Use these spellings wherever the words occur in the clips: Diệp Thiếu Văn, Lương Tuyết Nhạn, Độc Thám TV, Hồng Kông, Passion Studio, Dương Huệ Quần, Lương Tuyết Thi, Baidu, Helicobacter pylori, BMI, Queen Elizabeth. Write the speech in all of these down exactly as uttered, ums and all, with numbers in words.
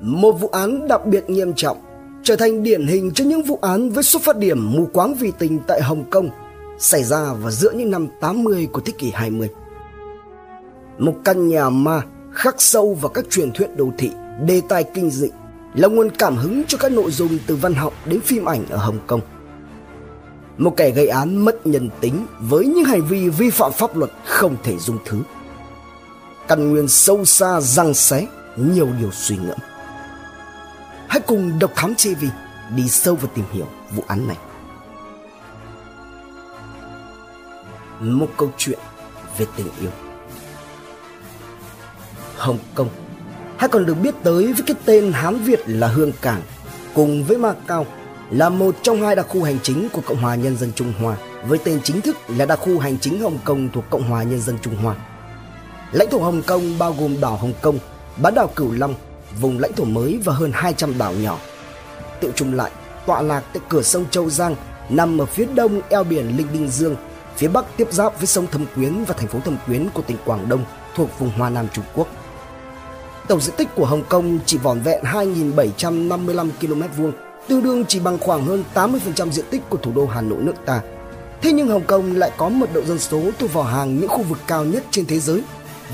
Một vụ án đặc biệt nghiêm trọng, trở thành điển hình cho những vụ án với xuất phát điểm mù quáng vì tình tại Hồng Kông, xảy ra vào giữa những năm tám mươi của thế kỷ hai mươi. Một căn nhà ma khắc sâu vào các truyền thuyết đô thị, đề tài kinh dị, là nguồn cảm hứng cho các nội dung từ văn học đến phim ảnh ở Hồng Kông. Một kẻ gây án mất nhân tính với những hành vi vi phạm pháp luật không thể dung thứ. Căn nguyên sâu xa giằng xé nhiều điều suy ngẫm. Hãy cùng Độc Thám ti vi đi sâu vào tìm hiểu vụ án này. Một câu chuyện về tình yêu. Hồng Kông hay còn được biết tới với cái tên Hán Việt là Hương Cảng, cùng với Macau, là một trong hai đặc khu hành chính của Cộng hòa Nhân dân Trung Hoa, với tên chính thức là đặc khu hành chính Hồng Kông thuộc Cộng hòa Nhân dân Trung Hoa. Lãnh thổ Hồng Kông bao gồm đảo Hồng Kông, bán đảo Cửu Long, vùng lãnh thổ mới và hơn hai trăm đảo nhỏ. Tựu chung lại, tọa lạc tại cửa sông Châu Giang, nằm ở phía đông eo biển Linh Đinh Dương, phía bắc tiếp giáp với sông Thâm Quyến và thành phố Thâm Quyến của tỉnh Quảng Đông thuộc vùng Hoa Nam Trung Quốc. Tổng diện tích của Hồng Kông chỉ vỏn vẹn hai nghìn bảy trăm năm mươi lăm ki lô mét vuông, tương đương chỉ bằng khoảng hơn tám mươi phần trăm diện tích của thủ đô Hà Nội nước ta. Thế nhưng Hồng Kông lại có mật độ dân số thuộc vào hàng những khu vực cao nhất trên thế giới,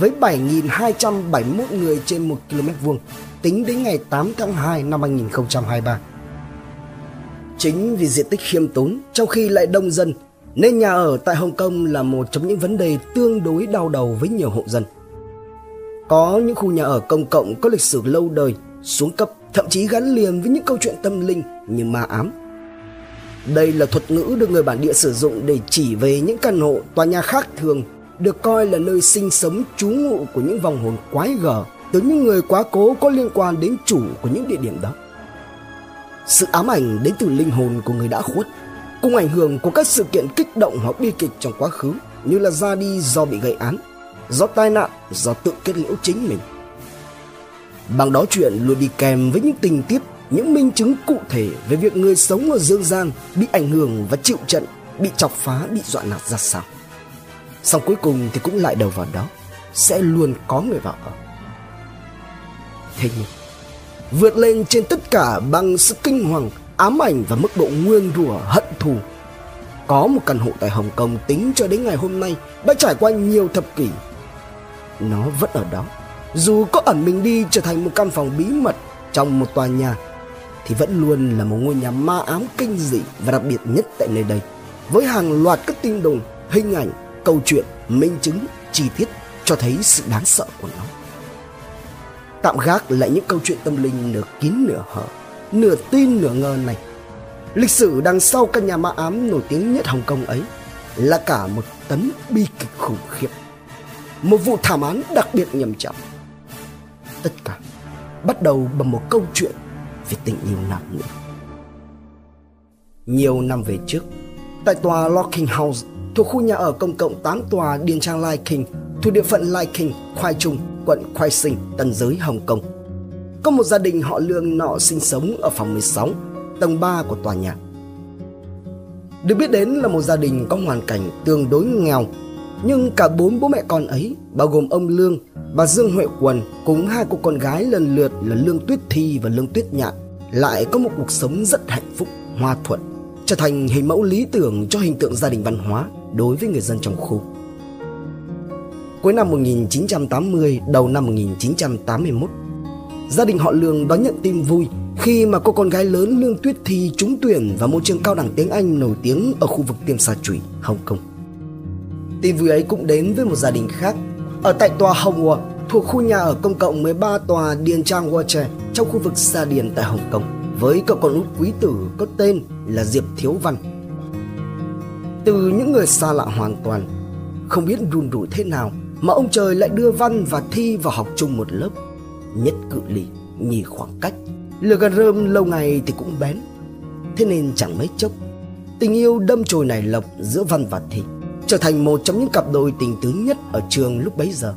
với bảy nghìn hai trăm bảy mươi mốt người trên một ki lô mét vuông, tính đến ngày tám tháng hai năm hai nghìn không trăm hai mươi ba. Chính vì diện tích khiêm tốn, trong khi lại đông dân, nên nhà ở tại Hồng Kông là một trong những vấn đề tương đối đau đầu với nhiều hộ dân. Có những khu nhà ở công cộng có lịch sử lâu đời, xuống cấp, thậm chí gắn liền với những câu chuyện tâm linh như ma ám. Đây là thuật ngữ được người bản địa sử dụng để chỉ về những căn hộ, tòa nhà khác thường, được coi là nơi sinh sống trú ngụ của những vong hồn quái gở, từ những người quá cố có liên quan đến chủ của những địa điểm đó. Sự ám ảnh đến từ linh hồn của người đã khuất, cùng ảnh hưởng của các sự kiện kích động hoặc bi kịch trong quá khứ, như là ra đi do bị gây án, do tai nạn, do tự kết liễu chính mình. Bằng đó, chuyện luôn đi kèm với những tình tiết, những minh chứng cụ thể về việc người sống ở Dương Giang bị ảnh hưởng và chịu trận, bị chọc phá, bị dọa nạt ra sao. Xong cuối cùng thì cũng lại đầu vào đó, sẽ luôn có người vào ở. Thế nhưng, vượt lên trên tất cả bằng sự kinh hoàng, ám ảnh và mức độ nguyên rủa hận thù, có một căn hộ tại Hồng Kông tính cho đến ngày hôm nay đã trải qua nhiều thập kỷ. Nó vẫn ở đó, dù có ẩn mình đi trở thành một căn phòng bí mật trong một tòa nhà, thì vẫn luôn là một ngôi nhà ma ám kinh dị và đặc biệt nhất tại nơi đây, với hàng loạt các tin đồn, hình ảnh, câu chuyện, minh chứng, chi tiết cho thấy sự đáng sợ của nó. Tạm gác lại những câu chuyện tâm linh nửa kín nửa hở, nửa tin nửa ngờ này, lịch sử đằng sau căn nhà ma ám nổi tiếng nhất Hồng Kông ấy là cả một tấn bi kịch khủng khiếp, một vụ thảm án đặc biệt nghiêm trọng. Tất cả bắt đầu bằng một câu chuyện về tình yêu nam nữ. Nhiều năm về trước, tại tòa Locking House thuộc khu nhà ở công cộng tám tòa Điền Trang Lai Kinh thuộc địa phận Lai Kinh, Khoai Trung, quận Khoai Sinh, Tân Giới, Hồng Kông, có một gia đình họ Lương nọ sinh sống ở phòng mười sáu, tầng ba của tòa nhà. Được biết đến là một gia đình có hoàn cảnh tương đối nghèo, nhưng cả bốn bố mẹ con ấy, bao gồm ông Lương, bà Dương Huệ Quần cùng hai cô con gái lần lượt là Lương Tuyết Thi và Lương Tuyết Nhạn, lại có một cuộc sống rất hạnh phúc, hòa thuận, trở thành hình mẫu lý tưởng cho hình tượng gia đình văn hóa đối với người dân trong khu. Cuối năm một nghìn chín trăm tám mươi, đầu năm một nghìn chín trăm tám mươi mốt, gia đình họ Lương đón nhận tin vui khi mà cô con gái lớn Lương Tuyết Thi trúng tuyển vào một trường cao đẳng tiếng Anh nổi tiếng ở khu vực Tiêm Sa Chủy, Hồng Kông. Tin vui ấy cũng đến với một gia đình khác ở tại tòa Hồng Hòa thuộc khu nhà ở công cộng mười ba tòa Điền Trang Water trong khu vực Sa Điền tại Hồng Kông, với cậu con út quý tử có tên là Diệp Thiếu Văn. Từ những người xa lạ hoàn toàn, không biết run rủi thế nào mà ông trời lại đưa Văn và Thi vào học chung một lớp. Nhất cự ly, nhì khoảng cách, lửa gần rơm lâu ngày thì cũng bén. Thế nên chẳng mấy chốc, tình yêu đâm chồi nảy lộc giữa Văn và Thi trở thành một trong những cặp đôi tình tứ nhất ở trường lúc bấy giờ.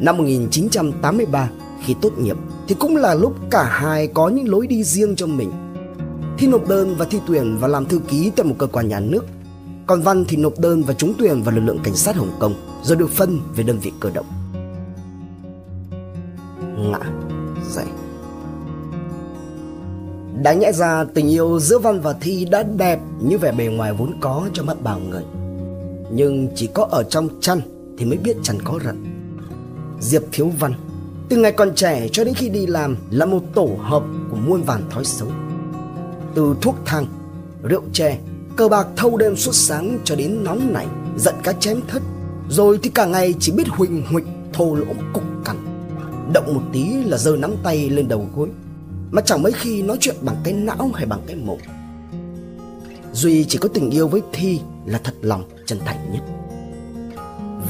Năm một nghìn chín trăm tám mươi ba, khi tốt nghiệp thì cũng là lúc cả hai có những lối đi riêng cho mình. Thi nộp đơn và thi tuyển và làm thư ký tại một cơ quan nhà nước, còn Văn thì nộp đơn và trúng tuyển vào lực lượng cảnh sát Hồng Kông, rồi được phân về đơn vị cơ động. Ngã, dậy, Đáng nhẽ ra tình yêu giữa Văn và Thi đã đẹp như vẻ bề ngoài vốn có cho mắt bao người, nhưng chỉ có ở trong chăn thì mới biết chăn có rận. Diệp Thiếu Văn từ ngày còn trẻ cho đến khi đi làm là một tổ hợp của muôn vàn thói xấu, từ thuốc thang, rượu chè, cờ bạc thâu đêm suốt sáng cho đến nóng nảy, giận cá chém thất, rồi thì cả ngày chỉ biết huỳnh huỵch, thô lỗ cục cằn, động một tí là giơ nắm tay lên đầu gối, mà chẳng mấy khi nói chuyện bằng cái não hay bằng cái mồm. Duy chỉ có tình yêu với Thi là thật lòng chân thành nhất.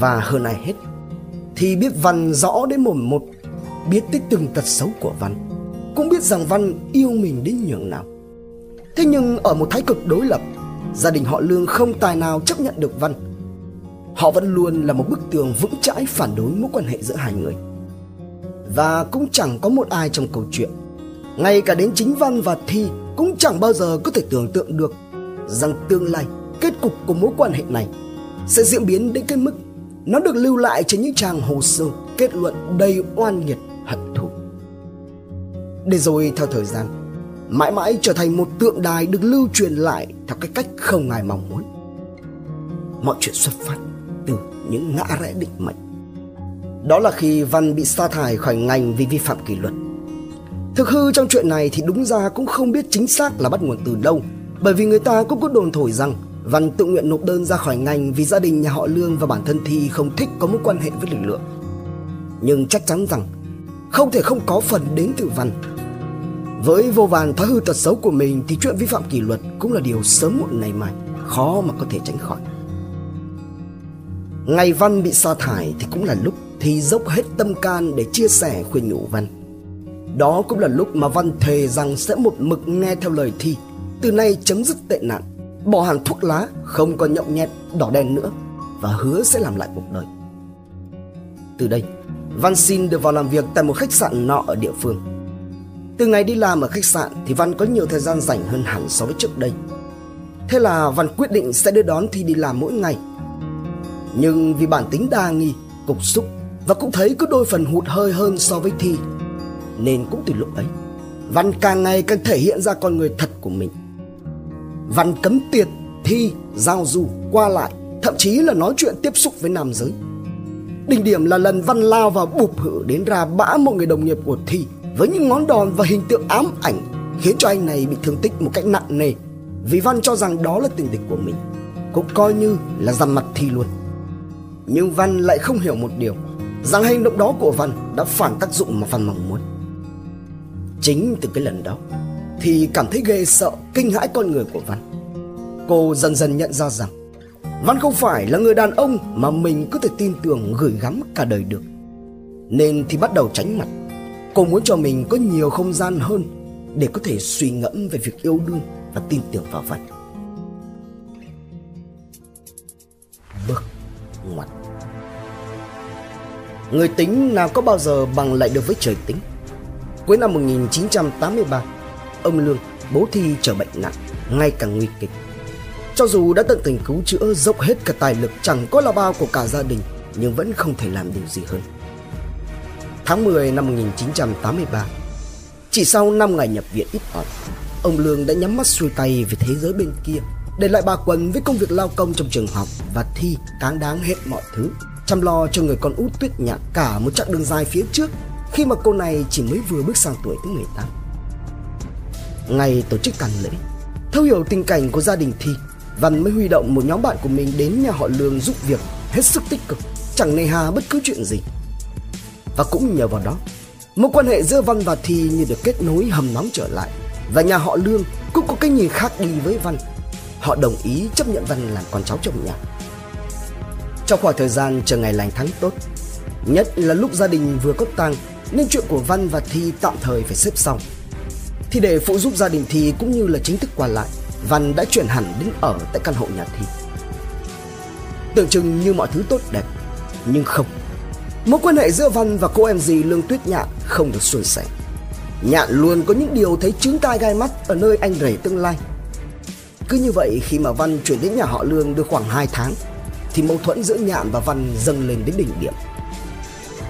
Và hơn ai hết, Thi biết Văn rõ đến mồm một, biết tới từng tật xấu của Văn, cũng biết rằng Văn yêu mình đến nhường nào. Thế nhưng ở một thái cực đối lập, gia đình họ Lương không tài nào chấp nhận được Văn. Họ vẫn luôn là một bức tường vững chãi phản đối mối quan hệ giữa hai người. Và cũng chẳng có một ai trong câu chuyện, ngay cả đến chính Văn và Thi, cũng chẳng bao giờ có thể tưởng tượng được rằng tương lai, kết cục của mối quan hệ này sẽ diễn biến đến cái mức nó được lưu lại trên những trang hồ sơ kết luận đầy oan nghiệt hận thù. Để rồi theo thời gian, mãi mãi trở thành một tượng đài được lưu truyền lại theo cái cách không ai mong muốn. Mọi chuyện xuất phát từ những ngã rẽ định mệnh. Đó là khi Văn bị sa thải khỏi ngành vì vi phạm kỷ luật. Thực hư trong chuyện này thì đúng ra cũng không biết chính xác là bắt nguồn từ đâu, bởi vì người ta cũng có đồn thổi rằng Văn tự nguyện nộp đơn ra khỏi ngành vì gia đình nhà họ Lương và bản thân Thi không thích có mối quan hệ với lực lượng. Nhưng chắc chắn rằng không thể không có phần đến từ Văn. Với vô vàn thói hư tật xấu của mình thì chuyện vi phạm kỷ luật cũng là điều sớm muộn ngày mai khó mà có thể tránh khỏi. Ngày Văn bị sa thải thì cũng là lúc Thi dốc hết tâm can để chia sẻ khuyên nhủ Văn. Đó cũng là lúc mà Văn thề rằng sẽ một mực nghe theo lời Thi, từ nay chấm dứt tệ nạn, bỏ hẳn thuốc lá, không còn nhậu nhẹt đỏ đen nữa, và hứa sẽ làm lại cuộc đời. Từ đây, Văn xin được vào làm việc tại một khách sạn nọ ở địa phương. Từ ngày đi làm ở khách sạn thì Văn có nhiều thời gian rảnh hơn hẳn so với trước đây. Thế là Văn quyết định sẽ đưa đón Thi đi làm mỗi ngày. Nhưng vì bản tính đa nghi, cục xúc và cũng thấy có đôi phần hụt hơi hơn so với Thi, nên cũng từ lúc ấy, Văn càng ngày càng thể hiện ra con người thật của mình. Văn cấm tiệt, Thi, giao du, qua lại, thậm chí là nói chuyện tiếp xúc với nam giới. Đỉnh điểm là lần Văn lao vào bụp hự đến ra bã một người đồng nghiệp của Thi với những ngón đòn và hình tượng ám ảnh, khiến cho anh này bị thương tích một cách nặng nề, vì Văn cho rằng đó là tình địch của mình, cũng coi như là giằng mặt Thi luôn. Nhưng Văn lại không hiểu một điều, rằng hành động đó của Văn đã phản tác dụng mà Văn mong muốn. Chính từ cái lần đó, Thi cảm thấy ghê sợ, kinh hãi con người của Văn. Cô dần dần nhận ra rằng Văn không phải là người đàn ông mà mình có thể tin tưởng gửi gắm cả đời được, nên Thi bắt đầu tránh mặt. Cô muốn cho mình có nhiều không gian hơn để có thể suy ngẫm về việc yêu đương và tin tưởng vào Văn. Bước ngoặt. Người tính nào có bao giờ bằng lại được với trời tính. Cuối năm một nghìn chín trăm tám mươi ba, ông Lương, bố Thi, trở bệnh nặng, ngày càng nguy kịch. Cho dù đã tận tình cứu chữa, dốc hết cả tài lực chẳng có là bao của cả gia đình, nhưng vẫn không thể làm điều gì hơn. Tháng mười năm một nghìn chín trăm tám mươi ba, chỉ sau năm ngày nhập viện ít ỏi, ông Lương đã nhắm mắt xuôi tay về thế giới bên kia, để lại bà Quần với công việc lao công trong trường học và Thi cáng đáng hết mọi thứ, chăm lo cho người con út Tuyết Nhạn cả một chặng đường dài phía trước, khi mà cô này chỉ mới vừa bước sang tuổi thứ mười tám. Ngày tổ chức tang lễ, thấu hiểu tình cảnh của gia đình Thi, Văn mới huy động một nhóm bạn của mình đến nhà họ Lương giúp việc hết sức tích cực, chẳng nề hà bất cứ chuyện gì. Và cũng nhờ vào đó, mối quan hệ giữa Văn và Thi như được kết nối hầm nóng trở lại, và nhà họ Lương cũng có cái nhìn khác đi với Văn. Họ đồng ý chấp nhận Văn làm con cháu trong nhà. Trong khoảng thời gian chờ ngày lành tháng tốt, nhất là lúc gia đình vừa có tang, nên chuyện của Văn và Thi tạm thời phải xếp sau. Thì để phụ giúp gia đình Thi cũng như là chính thức qua lại, Văn đã chuyển hẳn đến ở tại căn hộ nhà Thi. Tưởng chừng như mọi thứ tốt đẹp, nhưng không. Mối quan hệ giữa Văn và cô em dì Lương Tuyết Nhạn không được suôn sẻ. Nhạn luôn có những điều thấy chướng tai gai mắt ở nơi anh rể tương lai. Cứ như vậy, khi mà Văn chuyển đến nhà họ Lương được khoảng hai tháng, thì mâu thuẫn giữa Nhạn và Văn dâng lên đến đỉnh điểm.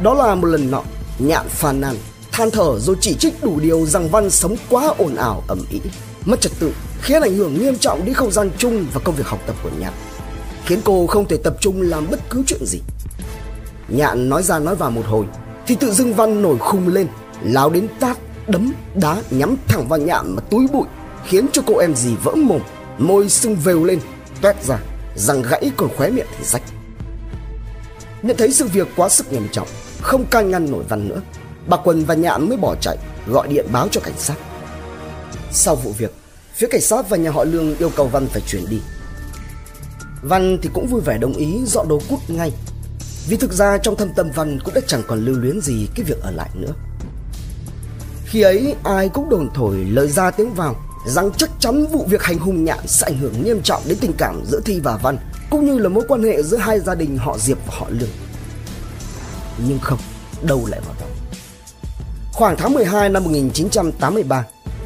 Đó là một lần nọ, Nhạn phàn nàn than thở rồi chỉ trích đủ điều rằng Văn sống quá ồn ào ầm ĩ, mất trật tự, khiến ảnh hưởng nghiêm trọng đến không gian chung và công việc học tập của Nhạn, khiến cô không thể tập trung làm bất cứ chuyện gì. Nhạn nói ra nói vào một hồi thì tự dưng Văn nổi khùng lên, láo đến tát, đấm, đá nhắm thẳng vào Nhạn mà túi bụi, khiến cho cô em dì vỡ mồm, môi sưng vều lên, toét ra, răng gãy còn khóe miệng thì rách. Nhận thấy sự việc quá sức nghiêm trọng, không can ngăn nổi Văn nữa, bà Quần và Nhạn mới bỏ chạy, gọi điện báo cho cảnh sát. Sau vụ việc, phía cảnh sát và nhà họ Lương yêu cầu Văn phải chuyển đi. Văn thì cũng vui vẻ đồng ý, dọn đồ cút ngay, vì thực ra trong thâm tâm Văn cũng đã chẳng còn lưu luyến gì cái việc ở lại nữa. Khi ấy ai cũng đồn thổi lời ra tiếng vào rằng chắc chắn vụ việc hành hung Nhạn sẽ ảnh hưởng nghiêm trọng đến tình cảm giữa Thi và Văn, cũng như là mối quan hệ giữa hai gia đình họ Diệp và họ Lương. Nhưng không, đâu lại vào đó. Khoảng tháng mười hai năm một nghìn chín trăm tám mươi ba,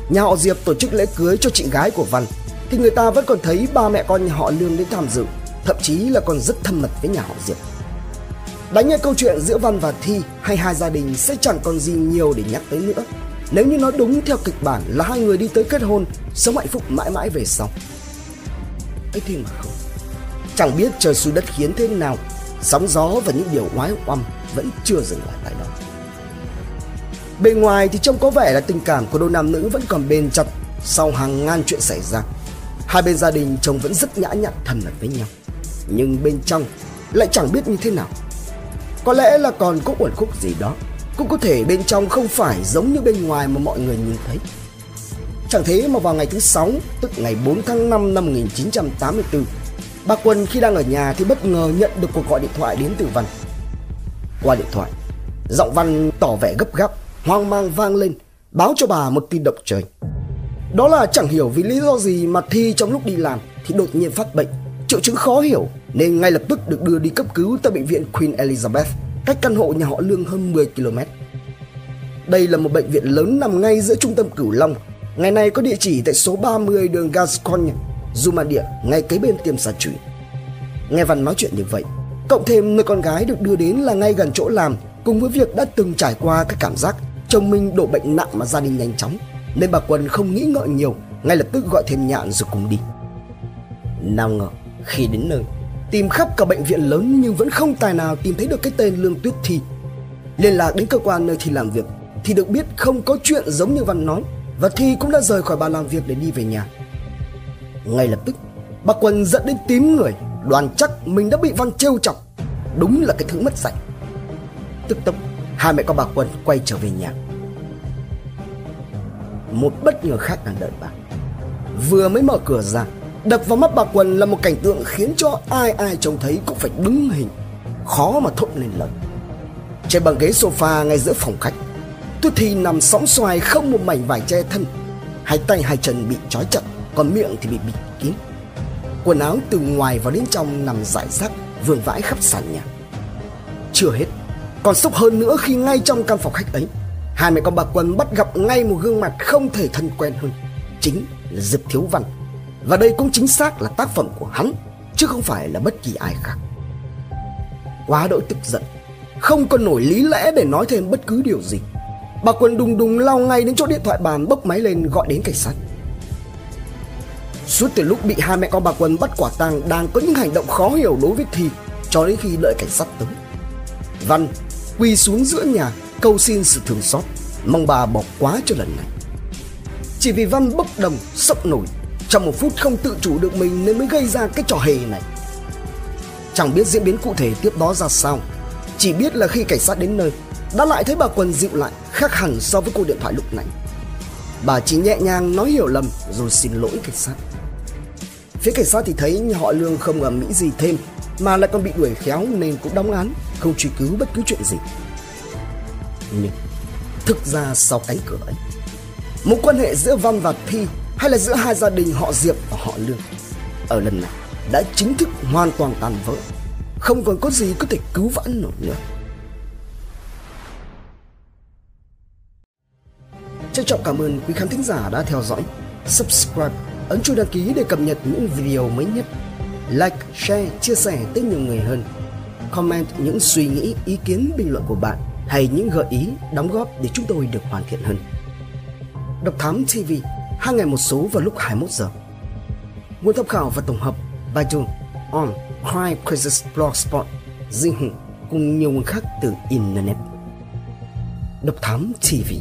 nhà họ Diệp tổ chức lễ cưới cho chị gái của Văn, thì người ta vẫn còn thấy ba mẹ con nhà họ Lương đến tham dự, thậm chí là còn rất thân mật với nhà họ Diệp. Đáng nhẽ câu chuyện giữa Văn và Thi hay hai gia đình sẽ chẳng còn gì nhiều để nhắc tới nữa, nếu như nói đúng theo kịch bản là hai người đi tới kết hôn, sống hạnh phúc mãi mãi về sau. Ấy thế mà không. Chẳng biết trời xui đất khiến thế nào, sóng gió và những điều oái oăm vẫn chưa dừng lại tại đó. Bề ngoài thì trông có vẻ là tình cảm của đôi nam nữ vẫn còn bền chặt sau hàng ngàn chuyện xảy ra. Hai bên gia đình chồng vẫn rất nhã nhặn thân mật với nhau, nhưng bên trong lại chẳng biết như thế nào. Có lẽ là còn có uẩn khúc gì đó, cũng có thể bên trong không phải giống như bên ngoài mà mọi người nhìn thấy. Chẳng thế mà vào ngày thứ sáu, tức ngày bốn tháng năm năm một nghìn chín trăm tám mươi tư, bà Quân khi đang ở nhà thì bất ngờ nhận được cuộc gọi điện thoại đến từ Văn. Qua điện thoại, giọng Văn tỏ vẻ gấp gáp, hoang mang vang lên, báo cho bà một tin động trời. Đó là chẳng hiểu vì lý do gì mà Thi trong lúc đi làm thì đột nhiên phát bệnh, triệu chứng khó hiểu nên ngay lập tức được đưa đi cấp cứu tại bệnh viện Queen Elizabeth, cách căn hộ nhà họ Lương hơn mười ki lô mét. Đây là một bệnh viện lớn nằm ngay giữa trung tâm Cửu Long, ngày nay có địa chỉ tại số ba mươi đường Gascogne, Jumandia, ngay kế bên tiệm xà chùy. Nghe Văn nói chuyện như vậy, cộng thêm nơi con gái được đưa đến là ngay gần chỗ làm, cùng với việc đã từng trải qua các cảm giác chồng mình đổ bệnh nặng mà ra đi nhanh chóng, nên bà Quân không nghĩ ngợi nhiều, ngay lập tức gọi thêm Nhạn rồi cùng đi. Nào ngờ khi đến nơi, tìm khắp cả bệnh viện lớn nhưng vẫn không tài nào tìm thấy được cái tên Lương Tuyết Thi. Liên lạc đến cơ quan nơi Thi làm việc thì được biết không có chuyện giống như Văn nói, và Thi cũng đã rời khỏi bàn làm việc để đi về nhà. Ngay lập tức bà Quân giận đến tím người, đoán chắc mình đã bị Văn trêu chọc, đúng là cái thứ mất dạy. Tức tốc hai mẹ con bà Quân quay trở về nhà. Một bất ngờ khác đang đợi bà. Vừa mới mở cửa ra, đập vào mắt bà Quân là một cảnh tượng khiến cho ai ai trông thấy cũng phải đứng hình, khó mà thốt lên lời. Trên bằng ghế sofa ngay giữa phòng khách, Tuyết Thi nằm sõng xoài không một mảnh vải che thân, hai tay hai chân bị trói chặt, còn miệng thì bị bịt kín. Quần áo từ ngoài vào đến trong nằm rải rác, vương vãi khắp sàn nhà. Chưa hết, còn sốc hơn nữa khi ngay trong căn phòng khách ấy, hai mẹ con bà Quân bắt gặp ngay một gương mặt không thể thân quen hơn, chính là Diệp Thiếu Văn. Và đây cũng chính xác là tác phẩm của hắn, chứ không phải là bất kỳ ai khác. Quá đỗi tức giận, không còn nổi lý lẽ để nói thêm bất cứ điều gì, bà Quân đùng đùng lao ngay đến chỗ điện thoại bàn, bốc máy lên gọi đến cảnh sát. Suốt từ lúc bị hai mẹ con bà Quân bắt quả tang đang có những hành động khó hiểu đối với Thi, cho đến khi đợi cảnh sát tới, Văn quỳ xuống giữa nhà cầu xin sự thương xót, mong bà bỏ quá cho lần này. Chỉ vì Văn bốc đồng sốc nổi, trong một phút không tự chủ được mình nên mới gây ra cái trò hề này. Chẳng biết diễn biến cụ thể tiếp đó ra sao, chỉ biết là khi cảnh sát đến nơi, đã lại thấy bà Quân dịu lại, khác hẳn so với cuộc điện thoại lúc nãy. Bà chỉ nhẹ nhàng nói hiểu lầm rồi xin lỗi cảnh sát. Phía cảnh sát thì thấy nhà họ Lương không ầm ĩ gì thêm mà lại còn bị đuổi khéo nên cũng đóng án, không truy cứu bất cứ chuyện gì. Nhưng thực ra sau cánh cửa ấy, mối quan hệ giữa Văn và Thi, hay là giữa hai gia đình họ Diệp và họ Lương, ở lần này đã chính thức hoàn toàn tan vỡ, không còn có gì có thể cứu vãn nổi nữa. Trân trọng cảm ơn quý khán thính giả đã theo dõi. Subscribe, ấn chuông đăng ký để cập nhật những video mới nhất. Like, share, chia sẻ tới nhiều người hơn. Comment những suy nghĩ, ý kiến, bình luận của bạn hay những gợi ý đóng góp để chúng tôi được hoàn thiện hơn. Độc Thám ti vi, hai ngày một số vào lúc hai mươi mốt giờ. Nguồn tham khảo và tổng hợp: Baidu, On, Crime Crisis, Blogspot, Zing cùng nhiều nguồn khác từ Internet. Độc Thám ti vi.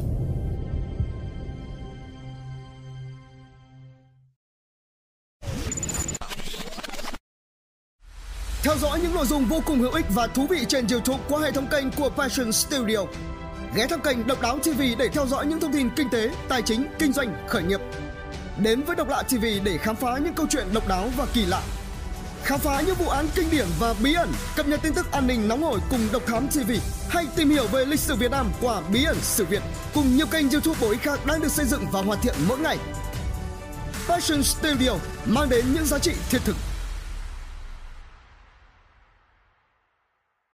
Theo dõi những nội dung vô cùng hữu ích và thú vị trên YouTube qua hệ thống kênh của Passion Studio. Ghé thăm kênh Độc Đáo ti vi để theo dõi những thông tin kinh tế, tài chính, kinh doanh, khởi nghiệp. Đến với Độc Lạ ti vi để khám phá những câu chuyện độc đáo và kỳ lạ. Khám phá những vụ án kinh điển và bí ẩn, cập nhật tin tức an ninh nóng hổi cùng Độc Thám ti vi. Hay tìm hiểu về lịch sử Việt Nam qua Bí ẩn Sử Việt cùng nhiều kênh YouTube bổ ích khác đang được xây dựng và hoàn thiện mỗi ngày. Passion Studio mang đến những giá trị thiết thực.